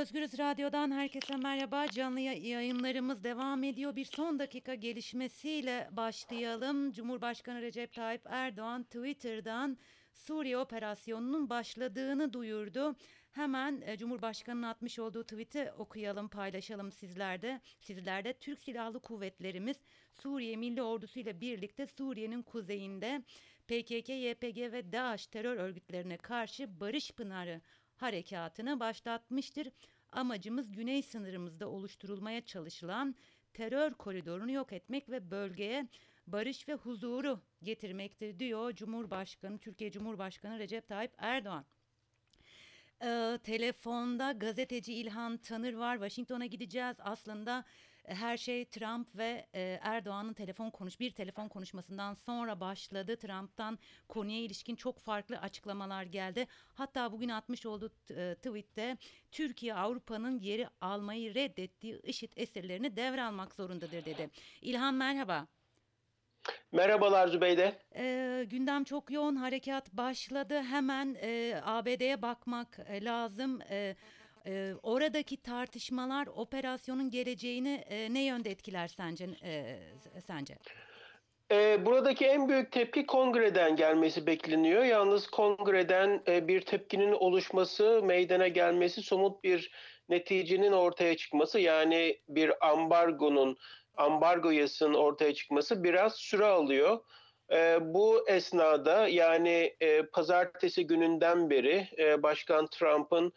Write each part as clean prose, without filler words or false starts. Özgürüz Radyo'dan herkese merhaba. Canlı yayınlarımız devam ediyor. Bir son dakika gelişmesiyle başlayalım. Cumhurbaşkanı Recep Tayyip Erdoğan Twitter'dan Suriye operasyonunun başladığını duyurdu. Hemen Cumhurbaşkanı'nın atmış olduğu tweet'i okuyalım, paylaşalım sizlerde. Sizlerde Türk Silahlı Kuvvetlerimiz Suriye Milli Ordusu ile birlikte Suriye'nin kuzeyinde PKK, YPG ve DAEŞ terör örgütlerine karşı Barış Pınarı harekatını başlatmıştır. Amacımız güney sınırımızda oluşturulmaya çalışılan terör koridorunu yok etmek ve bölgeye barış ve huzuru getirmektir diyor Cumhurbaşkanı, Türkiye Cumhurbaşkanı Recep Tayyip Erdoğan. Telefonda gazeteci İlhan Tanır var. Washington'a gideceğiz. Aslında her şey Trump ve Erdoğan'ın telefon konuşmasından sonra başladı. Trump'tan konuya ilişkin çok farklı açıklamalar geldi. Hatta bugün atmış olduğu tweette Türkiye Avrupa'nın geri almayı reddettiği IŞİD esirlerini devralmak zorundadır dedi. İlhan merhaba. Merhabalar Zübeyde. Gündem çok yoğun, harekat başladı. Hemen ABD'ye bakmak lazım. Oradaki tartışmalar operasyonun geleceğini ne yönde etkiler sence? Buradaki en büyük tepki Kongre'den gelmesi bekleniyor. Yalnız Kongre'den bir tepkinin oluşması, meydana gelmesi, somut bir neticenin ortaya çıkması, yani bir ambargo yasasının ortaya çıkması biraz süre alıyor. Bu esnada, yani pazartesi gününden beri Başkan Trump'ın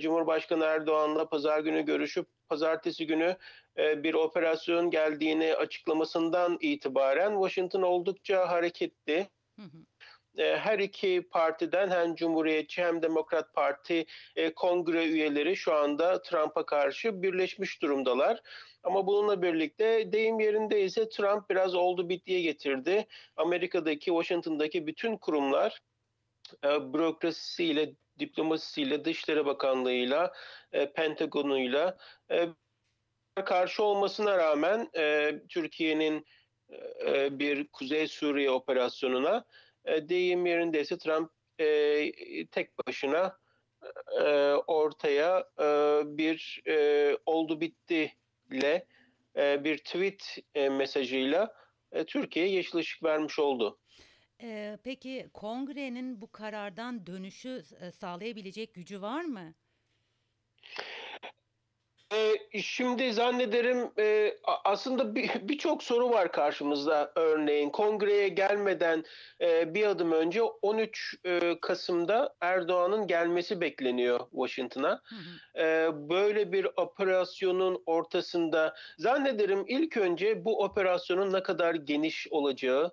Cumhurbaşkanı Erdoğan'la pazar günü görüşüp pazartesi günü bir operasyon geldiğini açıklamasından itibaren Washington oldukça hareketli. Her iki partiden, hem Cumhuriyetçi hem Demokrat Parti kongre üyeleri şu anda Trump'a karşı birleşmiş durumdalar. Ama bununla birlikte deyim yerinde ise Trump biraz oldu bittiye getirdi. Amerika'daki, Washington'daki bütün kurumlar bürokrasisiyle, diplomasisiyle, Dışişleri Bakanlığı'yla, Pentagon'uyla karşı olmasına rağmen Türkiye'nin bir Kuzey Suriye operasyonuna, deyim yerindeyse Trump tek başına ortaya bir oldu bittiyle, bir tweet mesajıyla Türkiye'ye yeşil ışık vermiş oldu. Peki Kongre'nin bu karardan dönüşü sağlayabilecek gücü var mı? Şimdi zannederim aslında birçok soru var karşımızda. Örneğin Kongreye gelmeden bir adım önce 13 Kasım'da Erdoğan'ın gelmesi bekleniyor Washington'a. Böyle bir operasyonun ortasında zannederim ilk önce bu operasyonun ne kadar geniş olacağı,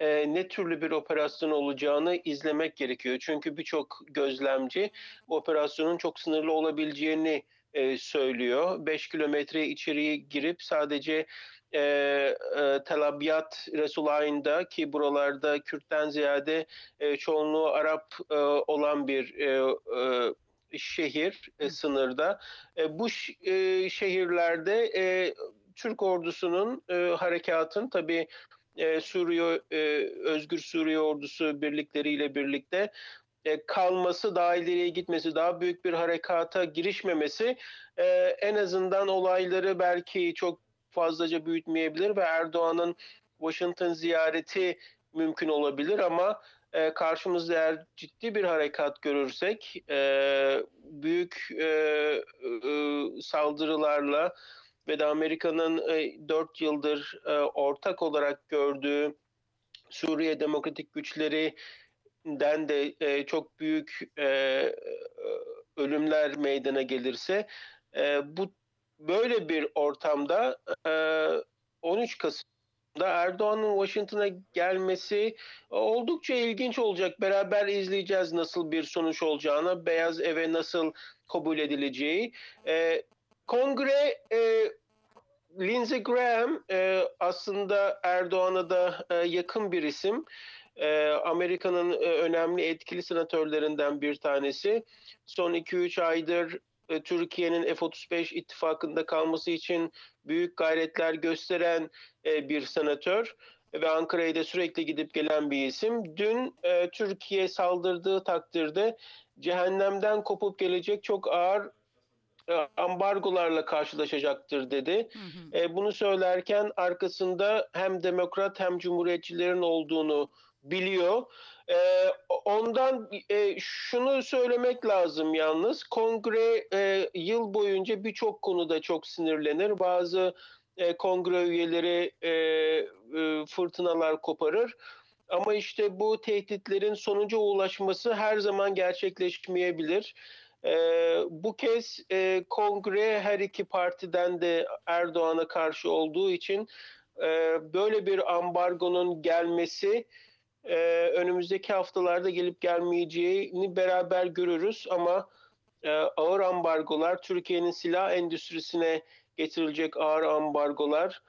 ne türlü bir operasyon olacağını izlemek gerekiyor. Çünkü birçok gözlemci bu operasyonun çok sınırlı olabileceğini söylüyor. 5 kilometre içeriye girip sadece Talabiyat, Resulayn'da, ki buralarda Kürt'ten ziyade çoğunluğu Arap olan bir şehir sınırda. Bu şehirlerde Türk ordusunun harekatın, tabii Suriye, Özgür Suriye Ordusu birlikleriyle birlikte kalması, daha ileriye gitmesi, daha büyük bir harekata girişmemesi en azından olayları belki çok fazlaca büyütmeyebilir ve Erdoğan'ın Washington ziyareti mümkün olabilir. Ama karşımızda eğer ciddi bir harekat görürsek, büyük saldırılarla ve de Amerika'nın 4 yıldır ortak olarak gördüğü Suriye Demokratik Güçleri'nden de çok büyük ölümler meydana gelirse, bu böyle bir ortamda 13 Kasım'da Erdoğan'ın Washington'a gelmesi oldukça ilginç olacak. Beraber izleyeceğiz nasıl bir sonuç olacağını, Beyaz Ev'e nasıl kabul edileceği. Kongre, Lindsey Graham aslında Erdoğan'a da yakın bir isim. Amerika'nın önemli etkili senatörlerinden bir tanesi. Son 2-3 aydır Türkiye'nin F-35 ittifakında kalması için büyük gayretler gösteren bir senatör ve Ankara'ya da sürekli gidip gelen bir isim. Dün Türkiye saldırdığı takdirde cehennemden kopup gelecek çok ağır ambargolarla karşılaşacaktır dedi. Hı hı. Bunu söylerken arkasında hem Demokrat hem Cumhuriyetçilerin olduğunu biliyor. Ondan şunu söylemek lazım yalnız. Kongre yıl boyunca birçok konuda çok sinirlenir. Bazı kongre üyeleri fırtınalar koparır. Ama işte bu tehditlerin sonuca ulaşması her zaman gerçekleşmeyebilir. Bu kez kongre her iki partiden de Erdoğan'a karşı olduğu için böyle bir ambargonun gelmesi önümüzdeki haftalarda gelip gelmeyeceğini beraber görürüz. Ama ağır ambargolar, Türkiye'nin silah endüstrisine getirilecek ağır ambargolar,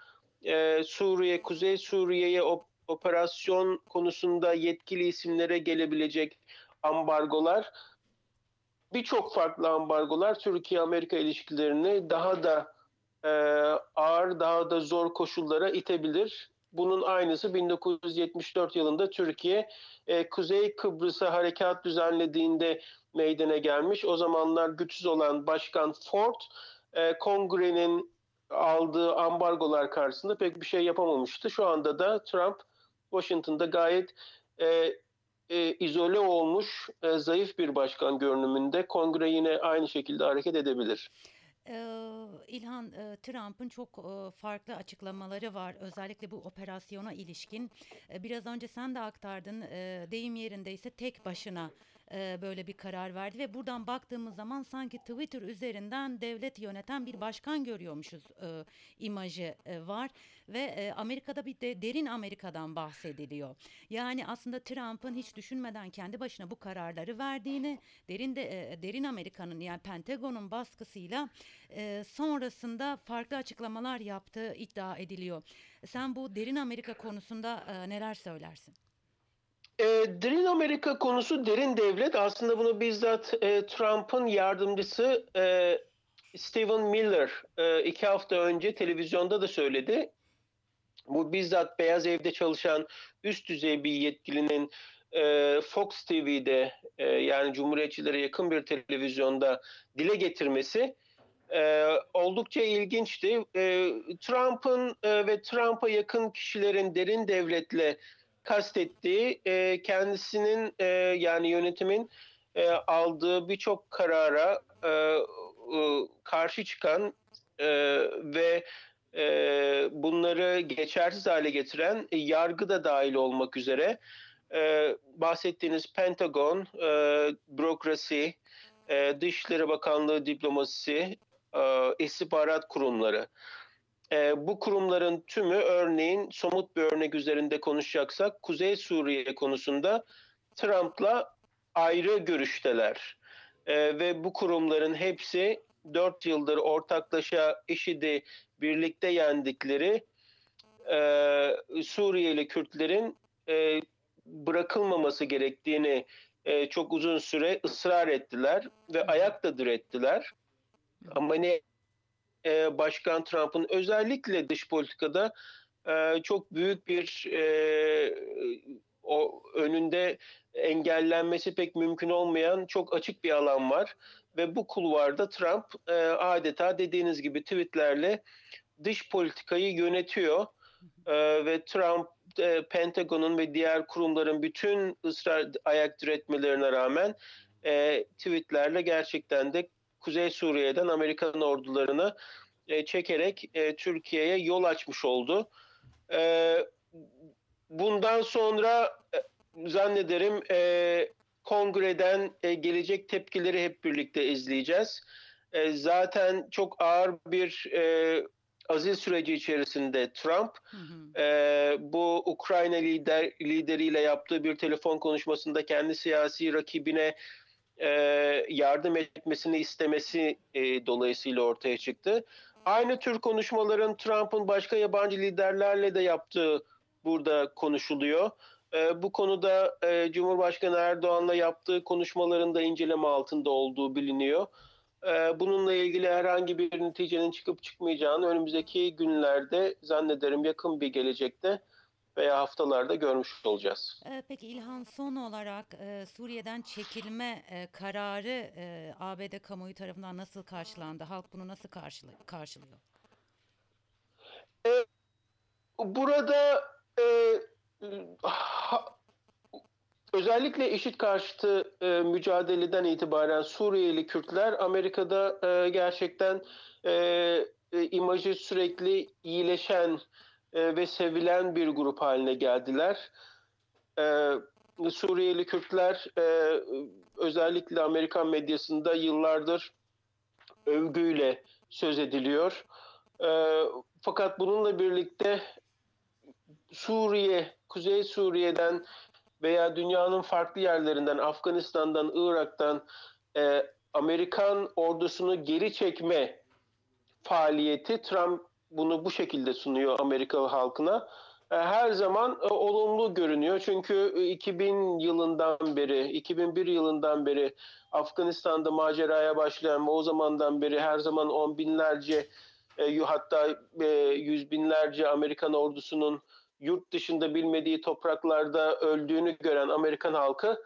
Kuzey Suriye'ye operasyon konusunda yetkili isimlere gelebilecek ambargolar, birçok farklı ambargolar Türkiye-Amerika ilişkilerini daha da ağır, daha da zor koşullara itebilir. Bunun aynısı 1974 yılında Türkiye Kuzey Kıbrıs'a harekat düzenlediğinde meydana gelmiş. O zamanlar güçsüz olan Başkan Ford, Kongre'nin aldığı ambargolar karşısında pek bir şey yapamamıştı. Şu anda da Trump Washington'da gayet izole olmuş, zayıf bir başkan görünümünde. Kongre yine aynı şekilde hareket edebilir. İlhan, Trump'ın çok farklı açıklamaları var. Özellikle bu operasyona ilişkin. Biraz önce sen de aktardın. Deyim yerindeyse tek başına böyle bir karar verdi ve buradan baktığımız zaman sanki Twitter üzerinden devlet yöneten bir başkan görüyormuşuz imajı var ve Amerika'da bir de derin Amerika'dan bahsediliyor. Yani aslında Trump'ın hiç düşünmeden kendi başına bu kararları verdiğini, derin Amerika'nın, yani Pentagon'un baskısıyla sonrasında farklı açıklamalar yaptığı iddia ediliyor. Sen bu derin Amerika konusunda neler söylersin? Derin Amerika konusu derin devlet. Aslında bunu bizzat Trump'ın yardımcısı Stephen Miller 2 hafta önce televizyonda da söyledi. Bu bizzat Beyaz Ev'de çalışan üst düzey bir yetkilinin Fox TV'de yani Cumhuriyetçilere yakın bir televizyonda dile getirmesi oldukça ilginçti. Trump'ın ve Trump'a yakın kişilerin derin devletle kastettiği kendisinin yani yönetimin aldığı birçok karara karşı çıkan ve bunları geçersiz hale getiren yargı da dahil olmak üzere bahsettiğiniz Pentagon, bürokrasi, Dışişleri Bakanlığı diplomasisi, istihbarat kurumları. Bu kurumların tümü, örneğin somut bir örnek üzerinde konuşacaksak Kuzey Suriye konusunda Trump'la ayrı görüşteler. Ve bu kurumların hepsi 4 yıldır ortaklaşa IŞİD'i birlikte yendikleri Suriyeli Kürtlerin bırakılmaması gerektiğini çok uzun süre ısrar ettiler ve ayakta direttiler. Ama ne? Başkan Trump'ın özellikle dış politikada çok büyük bir önünde engellenmesi pek mümkün olmayan çok açık bir alan var. Ve bu kulvarda Trump adeta dediğiniz gibi tweetlerle dış politikayı yönetiyor. Ve Trump, Pentagon'un ve diğer kurumların bütün ayak diretmelerine rağmen tweetlerle gerçekten de Kuzey Suriye'den Amerikan ordularını çekerek Türkiye'ye yol açmış oldu. Bundan sonra zannederim kongreden gelecek tepkileri hep birlikte izleyeceğiz. Zaten çok ağır bir azil süreci içerisinde Trump. Hı hı. Bu Ukrayna lideriyle yaptığı bir telefon konuşmasında kendi siyasi rakibine yardım etmesini istemesi dolayısıyla ortaya çıktı. Aynı tür konuşmaların Trump'ın başka yabancı liderlerle de yaptığı burada konuşuluyor. Bu konuda Cumhurbaşkanı Erdoğan'la yaptığı konuşmaların da inceleme altında olduğu biliniyor. Bununla ilgili herhangi bir neticenin çıkıp çıkmayacağını önümüzdeki günlerde, zannederim yakın bir gelecekte veya haftalarda görmüş olacağız. Peki İlhan, son olarak Suriye'den çekilme kararı ABD kamuoyu tarafından nasıl karşılandı? Halk bunu nasıl karşılıyor? Burada özellikle IŞİD karşıtı mücadeleden itibaren Suriyeli Kürtler Amerika'da gerçekten imajı sürekli iyileşen ve sevilen bir grup haline geldiler. Suriyeli Kürtler özellikle Amerikan medyasında yıllardır övgüyle söz ediliyor. Fakat bununla birlikte Kuzey Suriye'den veya dünyanın farklı yerlerinden, Afganistan'dan, Irak'tan Amerikan ordusunu geri çekme faaliyeti, Trump bunu bu şekilde sunuyor Amerikalı halkına. Her zaman olumlu görünüyor. Çünkü 2001 yılından beri Afganistan'da maceraya başlayan ve o zamandan beri her zaman on binlerce, hatta yüz binlerce Amerikan ordusunun yurt dışında bilmediği topraklarda öldüğünü gören Amerikan halkı,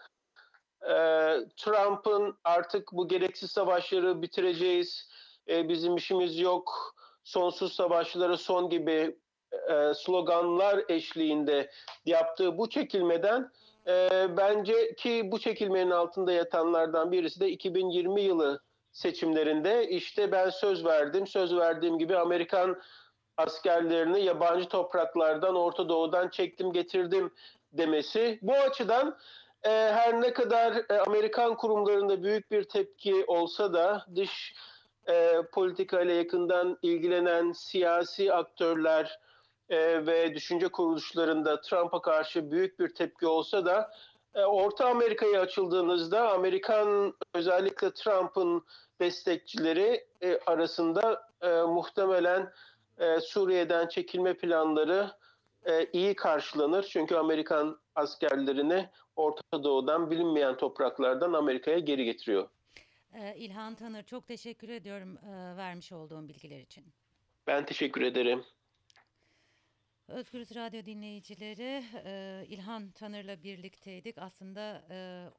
Trump'ın artık bu gereksiz savaşları bitireceğiz, bizim işimiz yok, sonsuz savaşlara son gibi sloganlar eşliğinde yaptığı bu çekilmeden, bence ki bu çekilmenin altında yatanlardan birisi de 2020 yılı seçimlerinde işte ben söz verdiğim gibi Amerikan askerlerini yabancı topraklardan, Orta Doğu'dan çektim getirdim demesi. Bu açıdan her ne kadar Amerikan kurumlarında büyük bir tepki olsa da dış politikayla yakından ilgilenen siyasi aktörler ve düşünce kuruluşlarında Trump'a karşı büyük bir tepki olsa da Orta Amerika'ya açıldığınızda Amerikan, özellikle Trump'ın destekçileri arasında muhtemelen Suriye'den çekilme planları iyi karşılanır. Çünkü Amerikan askerlerini Orta Doğu'dan, bilinmeyen topraklardan Amerika'ya geri getiriyor. İlhan Tanır, çok teşekkür ediyorum vermiş olduğum bilgiler için. Ben teşekkür ederim. Özgürüz Radyo dinleyicileri, İlhan Tanır'la birlikteydik. Aslında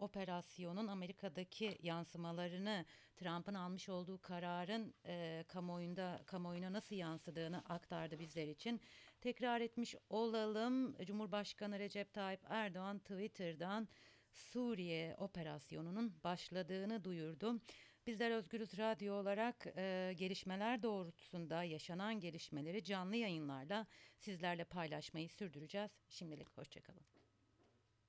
operasyonun Amerika'daki yansımalarını, Trump'ın almış olduğu kararın kamuoyuna nasıl yansıdığını aktardı bizler için. Tekrar etmiş olalım. Cumhurbaşkanı Recep Tayyip Erdoğan Twitter'dan Suriye operasyonunun başladığını duyurdu. Bizler Özgürüz Radyo olarak gelişmeler doğrultusunda yaşanan gelişmeleri canlı yayınlarla sizlerle paylaşmayı sürdüreceğiz. Şimdilik hoşçakalın.